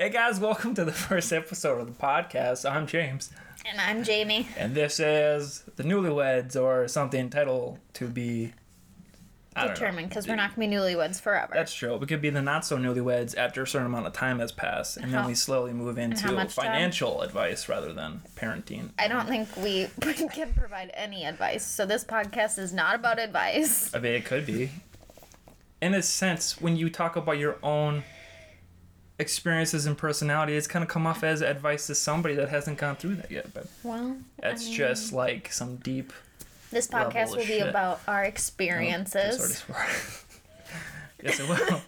Hey guys, welcome to the first episode of the podcast. I'm James. And I'm Jamie. And this is The Newlyweds, or something, title to be determined, because we're not going to be newlyweds forever. That's true. We could be the not-so-newlyweds after a certain amount of time has passed, and then we slowly move into financial advice rather than parenting. I don't think we can provide any advice, so this podcast is not about advice. I mean, it could be. In a sense, when you talk about your own experiences and personality, it's kind of come off as advice to somebody that hasn't gone through that yet. But that's just like some deep. This podcast will be about our experiences. No, yes, it will.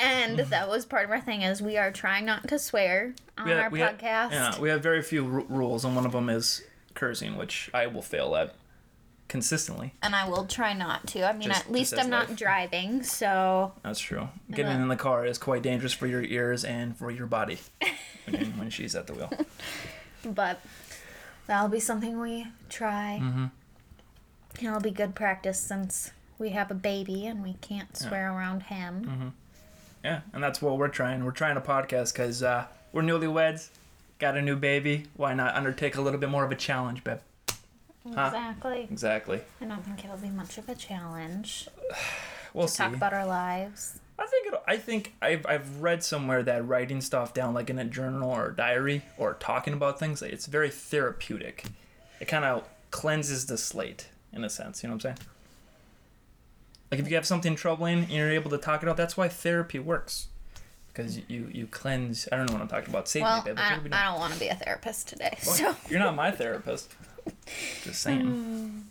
And that was part of our thing, is we are trying not to swear on our podcast. We have very few rules, and one of them is cursing, which I will fail at consistently. And I will try not to. I mean, at least I'm not driving, so. That's true. Getting in the car is quite dangerous for your ears and for your body when she's at the wheel. But that'll be something we try. Mm-hmm. It'll be good practice since we have a baby and we can't swear around him. Mm-hmm. Yeah, and that's what we're trying. We're trying a podcast because we're newlyweds, got a new baby. Why not undertake a little bit more of a challenge, babe? Exactly. Huh? Exactly. I don't think it'll be much of a challenge. We'll see. Talk about our lives. I think I've read somewhere that writing stuff down, like in a journal or a diary, or talking about things, it's very therapeutic. It kind of cleanses the slate. In a sense, you know what I'm saying? Like, if you have something troubling and you're able to talk it out, that's why therapy works. Because you cleanse. I don't know what I'm talking about. I don't want to be a therapist today. Well, so you're not my therapist. Just saying.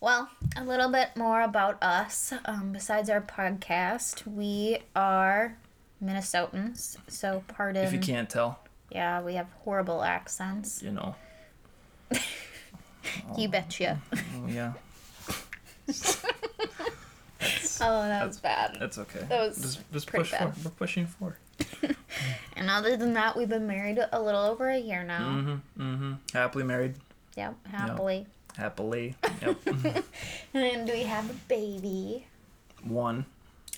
Well, a little bit more about us. Besides our podcast, we are Minnesotans. So pardon. If you can't tell. Yeah, we have horrible accents. You know. You betcha. Oh, yeah. That was bad. That's okay. That was just pretty bad. We're pushing forward. And other than that, we've been married a little over a year now. Mm-hmm, mm-hmm. Happily married. Yep, happily. Yep. Happily. Yep. And we have a baby. One.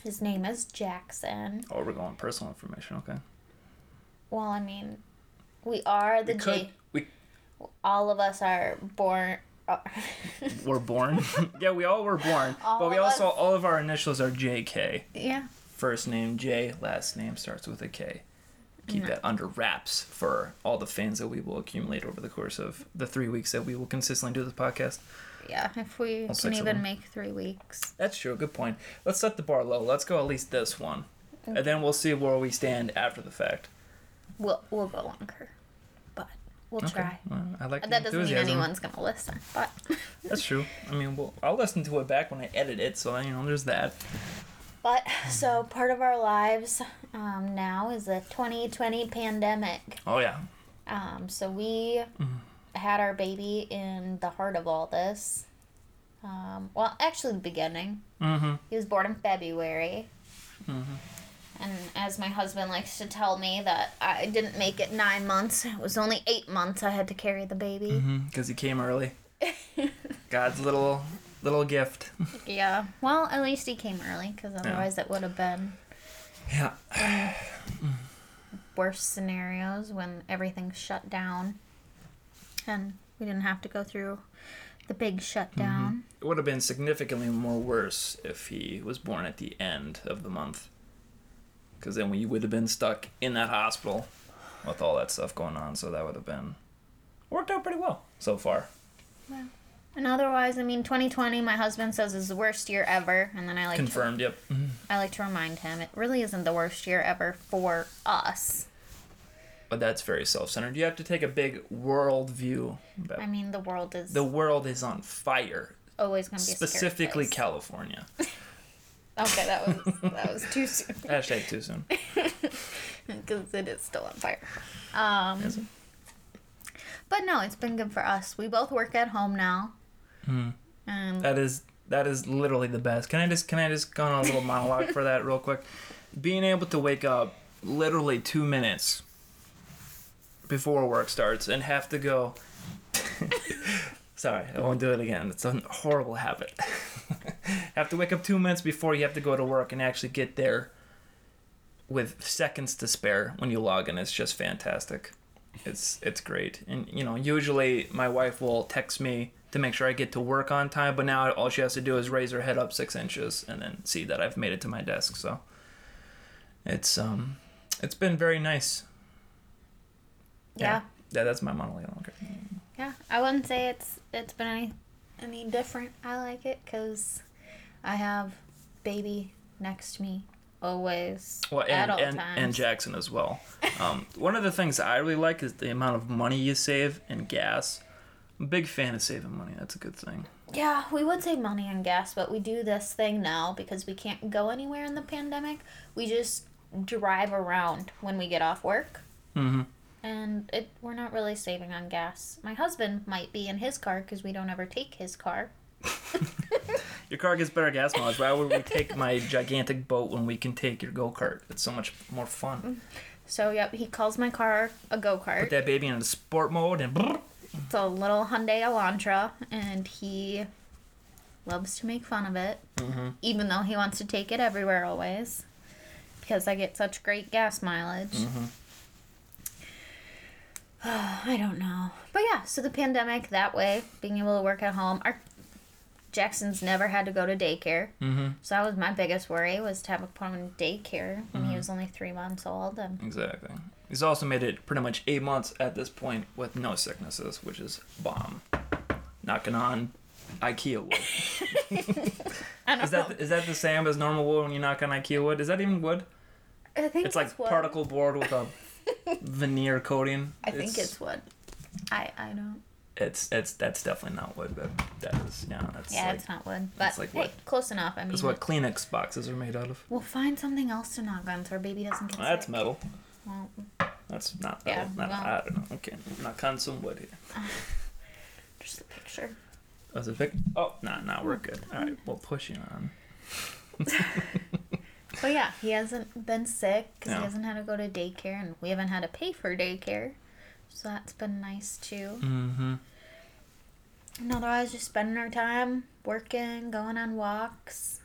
His name is Jackson. Oh, we're going personal information, okay. Well, I mean, we are the J... All of us are born. We're born? Yeah, we all were born. All of our initials are J.K. Yeah. First name J, last name starts with a K. Keep that under wraps for all the fans that we will accumulate over the course of the 3 weeks that we will consistently do this podcast. Yeah, if we can even make 3 weeks. That's true, good point. Let's set the bar low. Let's go at least this one. Okay. And then we'll see where we stand after the fact. We'll go longer. We'll try. Well, I like that doesn't mean anyone's going to listen, but... That's true. I mean, I'll listen to it back when I edit it, so, there's that. But, so, part of our lives now is the 2020 pandemic. Oh, yeah. So, we had our baby in the heart of all this. Well, actually, the beginning. Mm-hmm. He was born in February. Mm-hmm. And as my husband likes to tell me, that I didn't make it 9 months. It was only 8 months I had to carry the baby. Because he came early. God's little gift. Yeah. Well, at least he came early, because otherwise it would have been... Yeah. Worse scenarios when everything shut down. And we didn't have to go through the big shutdown. Mm-hmm. It would have been significantly more worse if he was born at the end of the month. Because then we would have been stuck in that hospital with all that stuff going on. So that would have been worked out pretty well so far. Yeah. And otherwise, 2020, my husband says, is the worst year ever. And then I like confirmed, yep. I like to remind him it really isn't the worst year ever for us. But that's very self-centered. You have to take a big world view. The world is on fire. Always going to be a scary place. Specifically California. Okay, that was too soon. Hashtag too soon. Because it is still on fire. Is it? But no, it's been good for us. We both work at home now. That is literally the best. Can I just go on a little monologue for that real quick? Being able to wake up literally 2 minutes before work starts and have to go. Sorry, I won't do it again. It's a horrible habit. Have to wake up 2 minutes before you have to go to work and actually get there with seconds to spare when you log in. It's just fantastic. It's great. And, you know, usually my wife will text me to make sure I get to work on time, but now all she has to do is raise her head up 6 inches and then see that I've made it to my desk. So it's been very nice. Yeah, that's my monologue. Yeah, I wouldn't say it's been any different. I like it because I have baby next to me always, at all times. And Jackson as well. One of the things I really like is the amount of money you save in gas. I'm a big fan of saving money. That's a good thing. Yeah, we would save money on gas, but we do this thing now because we can't go anywhere in the pandemic. We just drive around when we get off work. Mm-hmm. And we're not really saving on gas. My husband might be in his car because we don't ever take his car. Your car gets better gas mileage. Why would we take my gigantic boat when we can take your go-kart? It's so much more fun. So, yep, he calls my car a go-kart. Put that baby into sport mode and... It's a little Hyundai Elantra, and he loves to make fun of it, mm-hmm. even though he wants to take it everywhere always because I get such great gas mileage. Mm-hmm. I don't know. But yeah, so the pandemic that way, being able to work at home. Jackson's never had to go to daycare. Mm-hmm. So that was my biggest worry, was to have to put him in daycare when mm-hmm. he was only 3 months old. And... Exactly. He's also made it pretty much 8 months at this point with no sicknesses, which is bomb. Knocking on IKEA wood. Is that the same as normal wood when you knock on IKEA wood? Is that even wood? I think it's like wood. Particle board with a... veneer coating. I think it's wood. I don't. That's definitely not wood, but that is it's not wood. But like, hey, wood. Close enough. I mean, that's what Kleenex boxes are made out of. We'll find something else to knock on so our baby doesn't get sick. That's metal. Well, that's not metal. Yeah, I don't know. Okay, knock on some wood here. Just a picture. Was it a picture? Oh no, we're good. All right, we'll push you on. But yeah, he hasn't been sick because he hasn't had to go to daycare, and we haven't had to pay for daycare, so that's been nice too. Mm-hmm. And otherwise, just spending our time working, going on walks,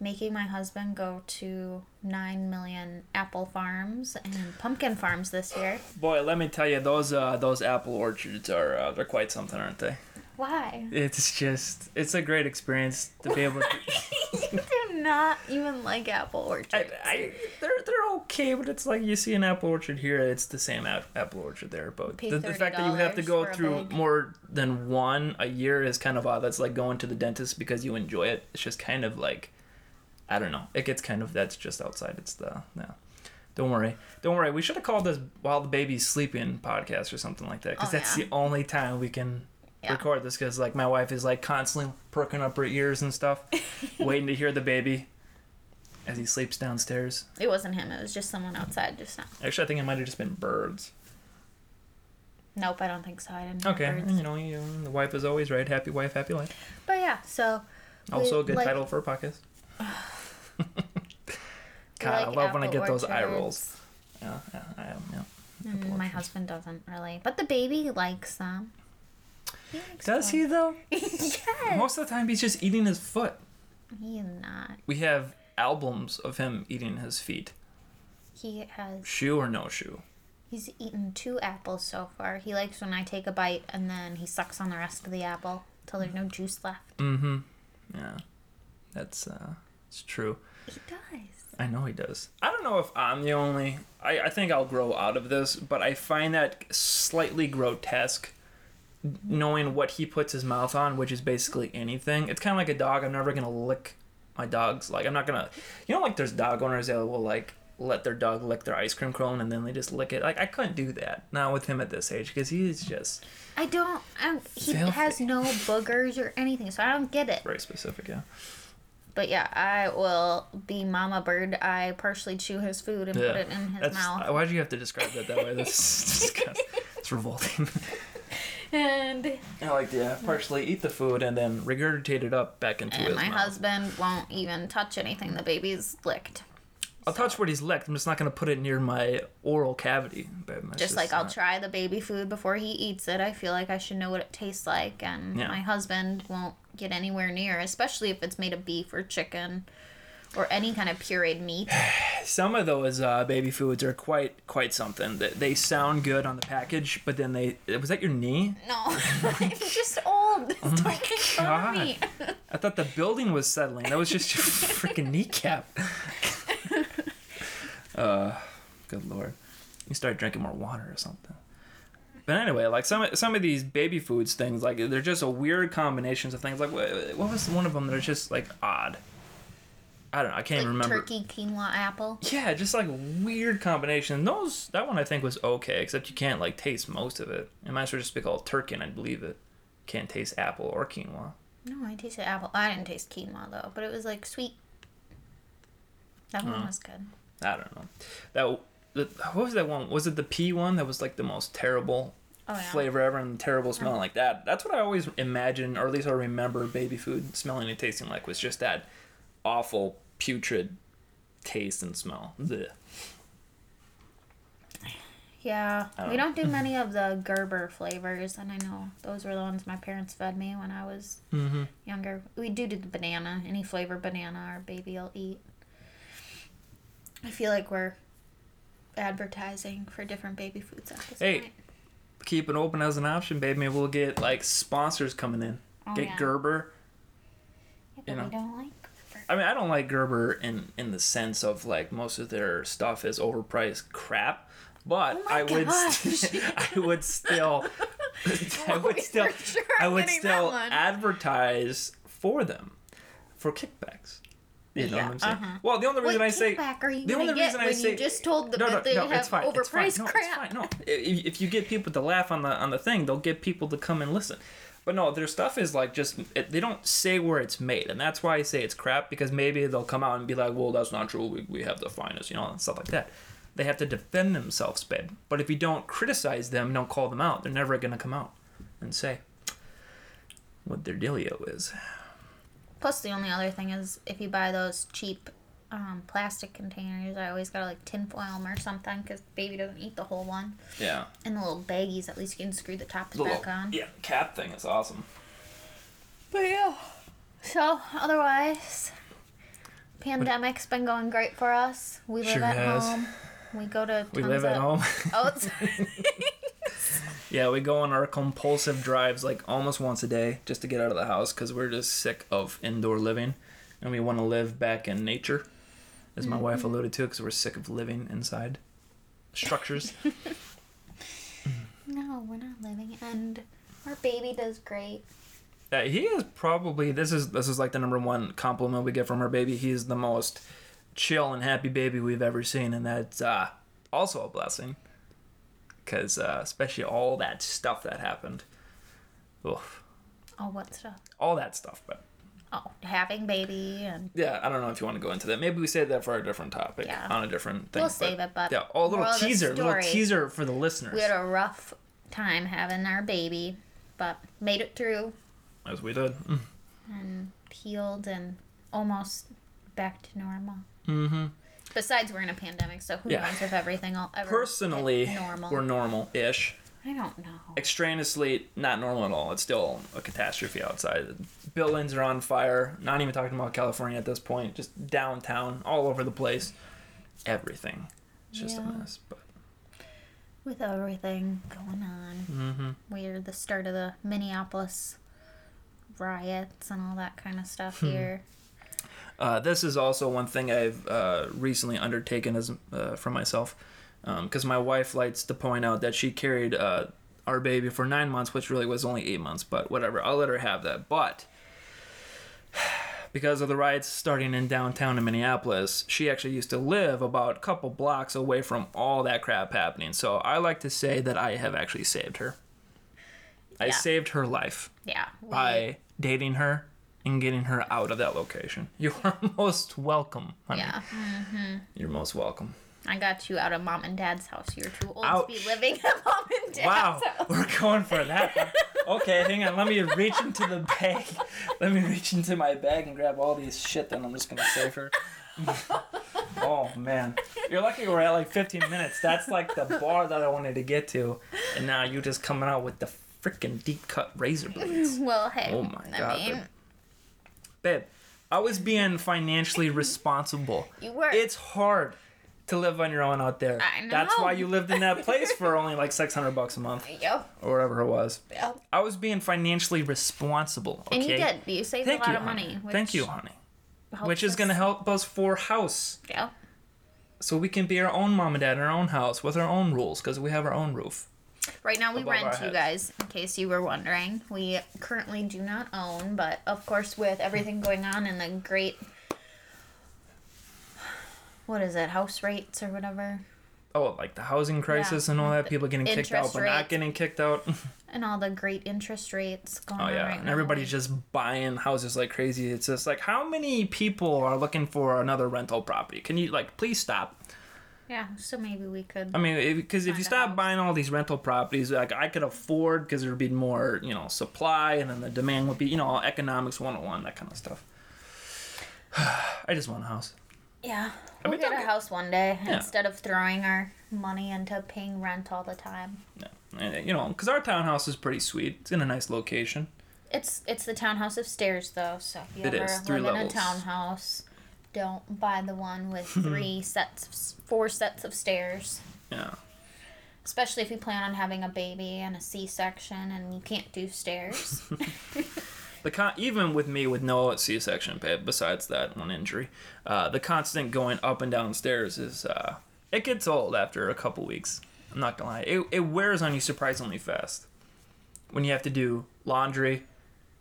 making my husband go to 9 million apple farms and pumpkin farms this year. Boy, let me tell you, those apple orchards are they're quite something, aren't they? Why? It's a great experience to be able to... You do not even like apple orchards. They're okay, but it's like you see an apple orchard here, it's the same apple orchard there. But the fact that you have to go through more than one a year is kind of odd. That's like going to the dentist because you enjoy it. It's just kind of like, I don't know. It gets kind of, that's just outside. It's the, no. Don't worry. We should have called this While the Baby's Sleeping podcast or something like that, because that's the only time we can... Yeah. Record this, because like my wife is like constantly perking up her ears and stuff, waiting to hear the baby as he sleeps downstairs. It wasn't him, it was just someone outside just now. Actually, I think it might have just been birds. Nope, I don't think so. I didn't. Okay, birds. You know, the wife is always right. Happy wife, happy life. But yeah, so also a good title for a podcast. God, I love when I get those eye rolls. Yeah, I am. Yeah. And my husband doesn't really, but the baby likes them. Does he though? Yes. Most of the time he's just eating his foot. He's not. We have albums of him eating his feet. He has. Shoe or no shoe? He's eaten 2 apples so far. He likes when I take a bite and then he sucks on the rest of the apple till there's no juice left. Mm-hmm. Yeah. That's it's true. He does. I know he does. I don't know if I'm the only. I think I'll grow out of this, but I find that slightly grotesque. Knowing what he puts his mouth on, which is basically anything. It's kind of like a dog. I'm never gonna lick my dogs. Like, I'm not gonna, like there's dog owners that will like let their dog lick their ice cream cone and then they just lick it. Like, I couldn't do that, not with him at this age, because he's just he filthy. Has no boogers or anything, so I don't get it. Very specific. But yeah, I will be Mama Bird. I partially chew his food and put it in his mouth. Why'd you have to describe it that way? That's disgusting. It's revolting. And I like to partially eat the food and then regurgitate it up back into his mouth. And my husband won't even touch anything the baby's licked. I'll touch what he's licked. I'm just not going to put it near my oral cavity. Just like I'll try the baby food before he eats it. I feel like I should know what it tastes like. And my husband won't get anywhere near, especially if it's made of beef or chicken or any kind of pureed meat. Some of those baby foods are quite something. They sound good on the package, but then they... Was that your knee? No. I'm just old. Oh don't my God. Me. I thought the building was settling. That was just your freaking kneecap. Good Lord. You start drinking more water or something. But anyway, like some of these baby foods things, like they're just a weird combinations of things. Like what was one of them that was just like odd? I don't know. I can't even remember. Turkey, quinoa, apple. Yeah, just like weird combination. That one I think was okay, except you can't like taste most of it. It might as well just be called turkey, and I'd believe it. Can't taste apple or quinoa. No, I tasted apple. I didn't taste quinoa though, but it was like sweet. That one was good. I don't know. What was that one? Was it the pea one that was like the most terrible flavor ever and terrible smell like that? That's what I always imagine, or at least I remember baby food smelling and tasting like, was just that awful, putrid taste and smell. Blech. Yeah. We don't do many of the Gerber flavors, and I know those were the ones my parents fed me when I was younger. We do the banana. Any flavor banana our baby will eat. I feel like we're advertising for different baby foods at this point. Keep it open as an option, baby. Maybe we'll get like sponsors coming in. Gerber. Yeah, but we don't like Gerber. I mean, I don't like Gerber in the sense of like most of their stuff is overpriced crap. But I would still advertise for them for kickbacks. You know what I'm saying? Well, the only reason I say... you just told them that they have overpriced crap. No, if you get people to laugh on the thing, they'll get people to come and listen. But no, their stuff is like just... They don't say where it's made, and that's why I say it's crap, because maybe they'll come out and be like, well, that's not true, we have the finest, you know, and stuff like that. They have to defend themselves, babe. But if you don't criticize them, don't call them out, they're never going to come out and say what their dealio is. Plus, the only other thing is if you buy those cheap plastic containers, I always gotta like tinfoil them or something because baby doesn't eat the whole one. Yeah. And the little baggies, at least you can screw the tops back on. Yeah, cap thing is awesome. But yeah. So, otherwise, pandemic's been going great for us. We live at home. We go to. We live at home. Outside. Yeah, we go on our compulsive drives like almost once a day just to get out of the house because we're just sick of indoor living and we want to live back in nature, as my wife alluded to, because we're sick of living inside structures. No, we're not living, and our baby does great. He is probably, this is like the number one compliment we get from our baby. He's the most chill and happy baby we've ever seen, and that's also a blessing. Because especially all that stuff that happened. Oof. Oh, what stuff? All that stuff, but... Oh, having baby and... Yeah, I don't know if you want to go into that. Maybe we save that for a different topic on a different thing. We'll save it, but... Yeah, oh, little teaser for the listeners. We had a rough time having our baby, but made it through. As we did. And healed and almost back to normal. Mm-hmm. Besides, we're in a pandemic, so who knows if everything will ever personally, normal. We're normal-ish. I don't know. Extraneously, not normal at all. It's still a catastrophe outside. Buildings are on fire. Not even talking about California at this point. Just downtown, all over the place. Everything. It's just a mess. But with everything going on, we're the start of the Minneapolis riots and all that kind of stuff here. This is also one thing I've recently undertaken as for myself, because my wife likes to point out that she carried our baby for 9 months, which really was only 8 months, but whatever. I'll let her have that. But because of the riots starting in downtown in Minneapolis, she actually used to live about a couple blocks away from all that crap happening. So I like to say that I have actually saved her. Yeah. I saved her life by dating her. And getting her out of that location. You are most welcome, honey. Yeah. You're most welcome. I got you out of Mom and Dad's house. You're too old to be living at Mom and Dad's house. Wow, we're going for that. Okay, hang on. Let me reach into the bag. Let me reach into my bag and grab all these shit, then I'm just going to save her. Oh, man. You're lucky we're at like 15 minutes. That's like the bar that I wanted to get to. And now you're just coming out with the freaking deep cut razor blades. Well, hey. Oh, my God. Babe, I was being financially responsible. You were. It's hard to live on your own out there. I know. That's why you lived in that place for only like $600 a month. Yep. Or whatever it was. Yep. I was being financially responsible. Okay? And you did. You saved a lot of money. Thank you, honey. Which is going to help us for house. Yeah. So we can be our own mom and dad in our own house with our own rules because we have our own roof. Right now we rent, you guys, in case you were wondering. We currently do not own, but of course with everything going on and the great, what is it, house rates or whatever? Oh, like the housing crisis and all that, people getting kicked out but not getting kicked out. And all the great interest rates going on right now. Oh, yeah, and everybody's just buying houses like crazy. It's just like, how many people are looking for another rental property? Can you, like, please stop? Yeah, so maybe we could... I mean, because if you stop buying all these rental properties, like, I could afford, because there would be more, you know, supply, and then the demand would be, you know, economics 101, that kind of stuff. I just want a house. Yeah, we'll get a house one day instead of throwing our money into paying rent all the time. Yeah. You know, because our townhouse is pretty sweet. It's in a nice location. It's the townhouse upstairs, though, so if you ever live in a townhouse, don't buy the one with four sets of stairs. Yeah. Especially if you plan on having a baby and a C-section and you can't do stairs. Even with me with no C-section, besides that one injury, the constant going up and down stairs is, it gets old after a couple weeks. I'm not going to lie. It wears on you surprisingly fast when you have to do laundry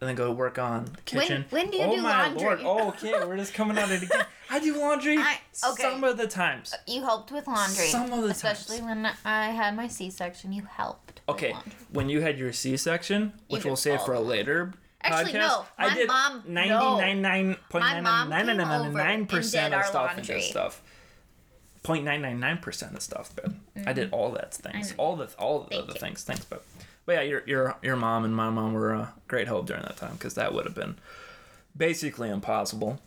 and then go work on the kitchen. When do you do laundry? Oh, my Lord. Oh, okay. We're just coming at it again. I do laundry some of the times. You helped with laundry. Some of the times. Especially when I had my C-section, you helped with laundry. When you had your C-section, which we'll save for a later podcast. Actually, no. My mom, 99.999% of stuff and this stuff. 0.999% of stuff, babe. I did all that things, all the things. Thanks, babe. But yeah, your mom and my mom were a great help during that time because that would have been basically impossible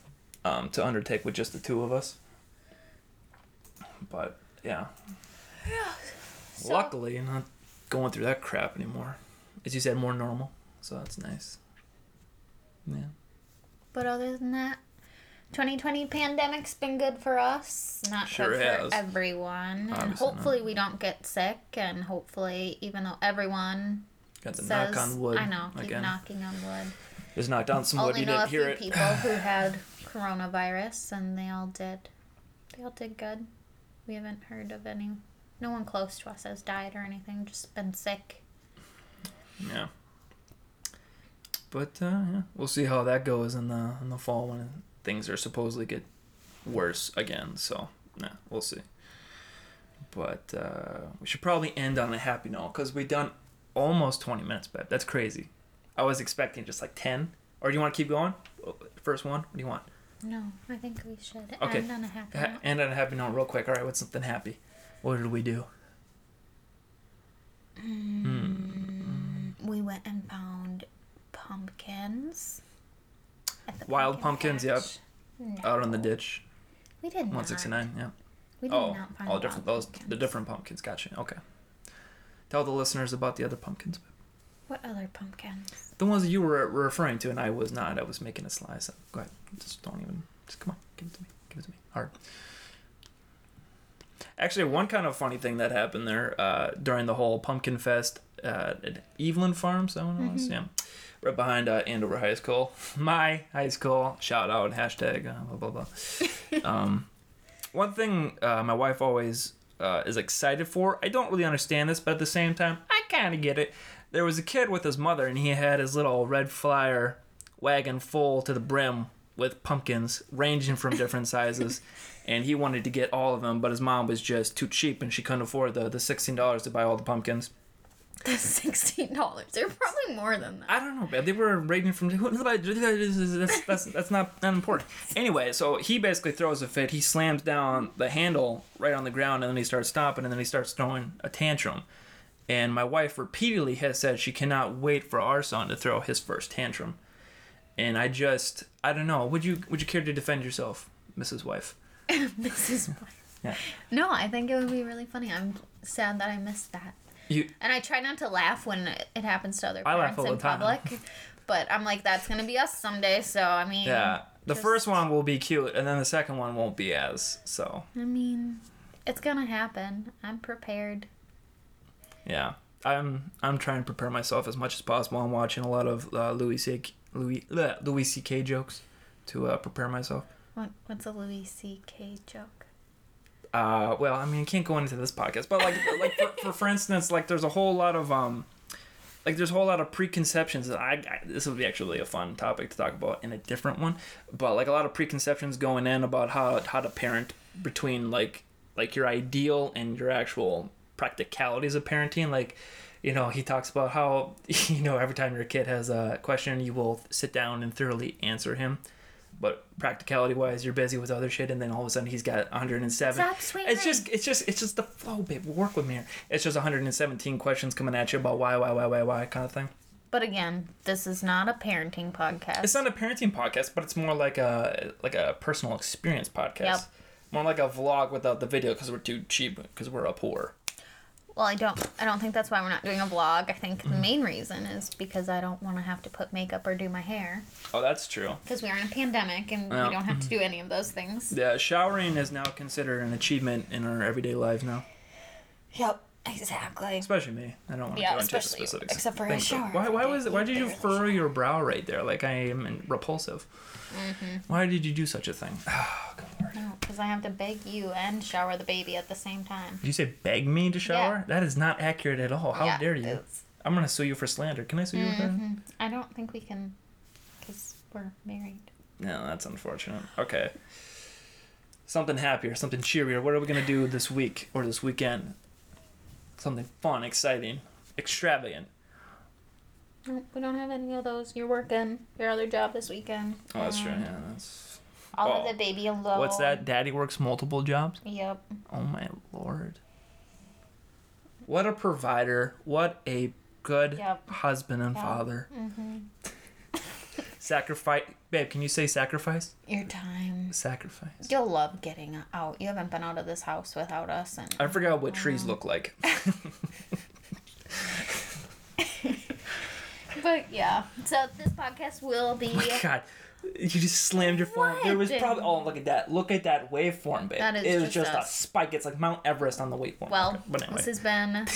to undertake with just the two of us. But yeah. So, luckily, you're not going through that crap anymore. As you said, more normal, so that's nice. Yeah. But other than that. 2020 pandemic's been good for us, not good for everyone. Obviously, and hopefully we don't get sick, and hopefully, even though everyone got the knock on wood, I know, keep knocking on wood. Just knocked on some wood, you didn't hear it. Only know a few people who had coronavirus, and they all did. They all did good. We haven't heard of any. No one close to us has died or anything. Just been sick. Yeah. But yeah, we'll see how that goes in the fall when. Things are supposedly get worse again, so we'll see. But we should probably end on a happy note because we've done almost 20 minutes, babe. That's crazy. I was expecting just like 10. Or do you want to keep going? First one? What do you want? No, I think we should end on a happy note. End on a happy note real quick. All right, what's something happy? What did we do? We went and found pumpkins. Wild pumpkins, No. Out on the ditch. We did not. 169, yeah. We did not find all different the different pumpkins. Gotcha. Okay. Tell the listeners about the other pumpkins. What other pumpkins? The ones that you were referring to, and I was not. I was making a slice. So go ahead. Just come on. Give it to me. Hard. Actually, one kind of funny thing that happened there during the whole pumpkin fest at Evelyn Farm, so it was, yeah. Right behind Andover High School. My high school. Shout out. Hashtag. Blah, blah, blah. One thing my wife always is excited for. I don't really understand this, but at the same time, I kind of get it. There was a kid with his mother, and he had his little Red Flyer wagon full to the brim with pumpkins ranging from different sizes. And he wanted to get all of them, but his mom was just too cheap, and she couldn't afford the $16 to buy all the pumpkins. The $16. They're probably more than that. I don't know, babe. They were rating from... That's not important. Anyway, so he basically throws a fit. He slams down the handle right on the ground, and then he starts stomping, and then he starts throwing a tantrum. And my wife repeatedly has said she cannot wait for our son to throw his first tantrum. And I just... I don't know. Would you care to defend yourself, Mrs. Wife? Mrs. Wife. Yeah. No, I think it would be really funny. I'm sad that I missed that. And I try not to laugh when it happens to other parents in public, but I'm like, that's going to be us someday, so I mean... Yeah, The first one will be cute, and then the second one won't be as, so. I mean, it's gonna happen. I'm prepared. Yeah. I'm trying to prepare myself as much as possible. I'm watching a lot of Louis C.K. jokes to prepare myself. What's a Louis C.K. joke? Well, I mean, I can't go into this podcast, but for instance, there's a whole lot of preconceptions. This would be actually a fun topic to talk about in a different one, but a lot of preconceptions going in about how to parent between like your ideal and your actual practicalities of parenting. He talks about how every time your kid has a question, you will sit down and thoroughly answer him. But practicality wise, you're busy with other shit, and then all of a sudden he's got 107. Stop, sweetheart. It's just the flow, babe. Work with me here. It's just 117 questions coming at you about why kind of thing. But again, this is not a parenting podcast. It's not a parenting podcast, but it's more like a personal experience podcast. Yep. More like a vlog without the video because we're too cheap because we're poor. Well, I don't think that's why we're not doing a vlog. I think the main reason is because I don't want to have to put makeup or do my hair. Oh, that's true. Because we are in a pandemic and we don't have to do any of those things. Yeah, showering is now considered an achievement in our everyday lives now. Yep, exactly. Especially me. I don't want to go into specifics. Except for a shower. Why did you furrow your brow right there? I am repulsive. Mm-hmm. Why did you do such a thing? Oh, God. No, because I have to beg you and shower the baby at the same time. Did you say beg me to shower? Yeah. That is not accurate at all. How dare you? I'm going to sue you for slander. Can I sue you for that? I don't think we can because we're married. No, that's unfortunate. Okay. Something happier, something cheerier. What are we going to do this week or this weekend? Something fun, exciting, extravagant. No, we don't have any of those. You're working your other job this weekend. Oh, that's true. Yeah, that's... I'll leave the baby alone. What's that? Daddy works multiple jobs? Yep. Oh, my Lord. What a provider. What a good husband and father. Mm-hmm. Sacrifice. Babe, can you say sacrifice? Your time. Sacrifice. You'll love getting out. You haven't been out of this house without us. And I forgot what trees look like. But, yeah. So, this podcast will be... Oh, my God. You just slammed your phone. There was probably... Oh, look at that. Look at that waveform, babe. That is it was just a spike. It's like Mount Everest on the waveform. Well, anyway. This has been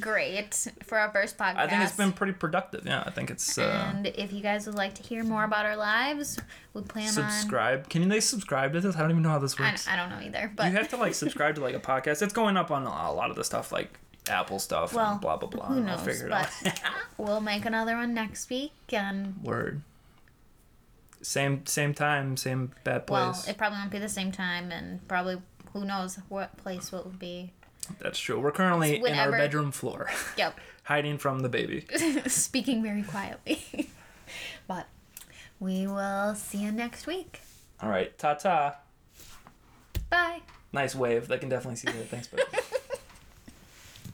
great for our first podcast. I think it's been pretty productive. Yeah, I think it's... And if you guys would like to hear more about our lives, we plan on... Subscribe. Can they subscribe to this? I don't even know how this works. I don't know either, but... You have to, subscribe to, a podcast. It's going up on a lot of the stuff, Apple stuff and blah, blah, blah. Who knows, I'll figure it out. We'll make another one next week and... Word. Same time, same bad place. Well, it probably won't be the same time, and probably who knows what place it will be. That's true. We're currently in our bedroom floor. Yep. Hiding from the baby. Speaking very quietly. But we will see you next week. All right. Ta-ta. Bye. Nice wave. I can definitely see that. Thanks, buddy.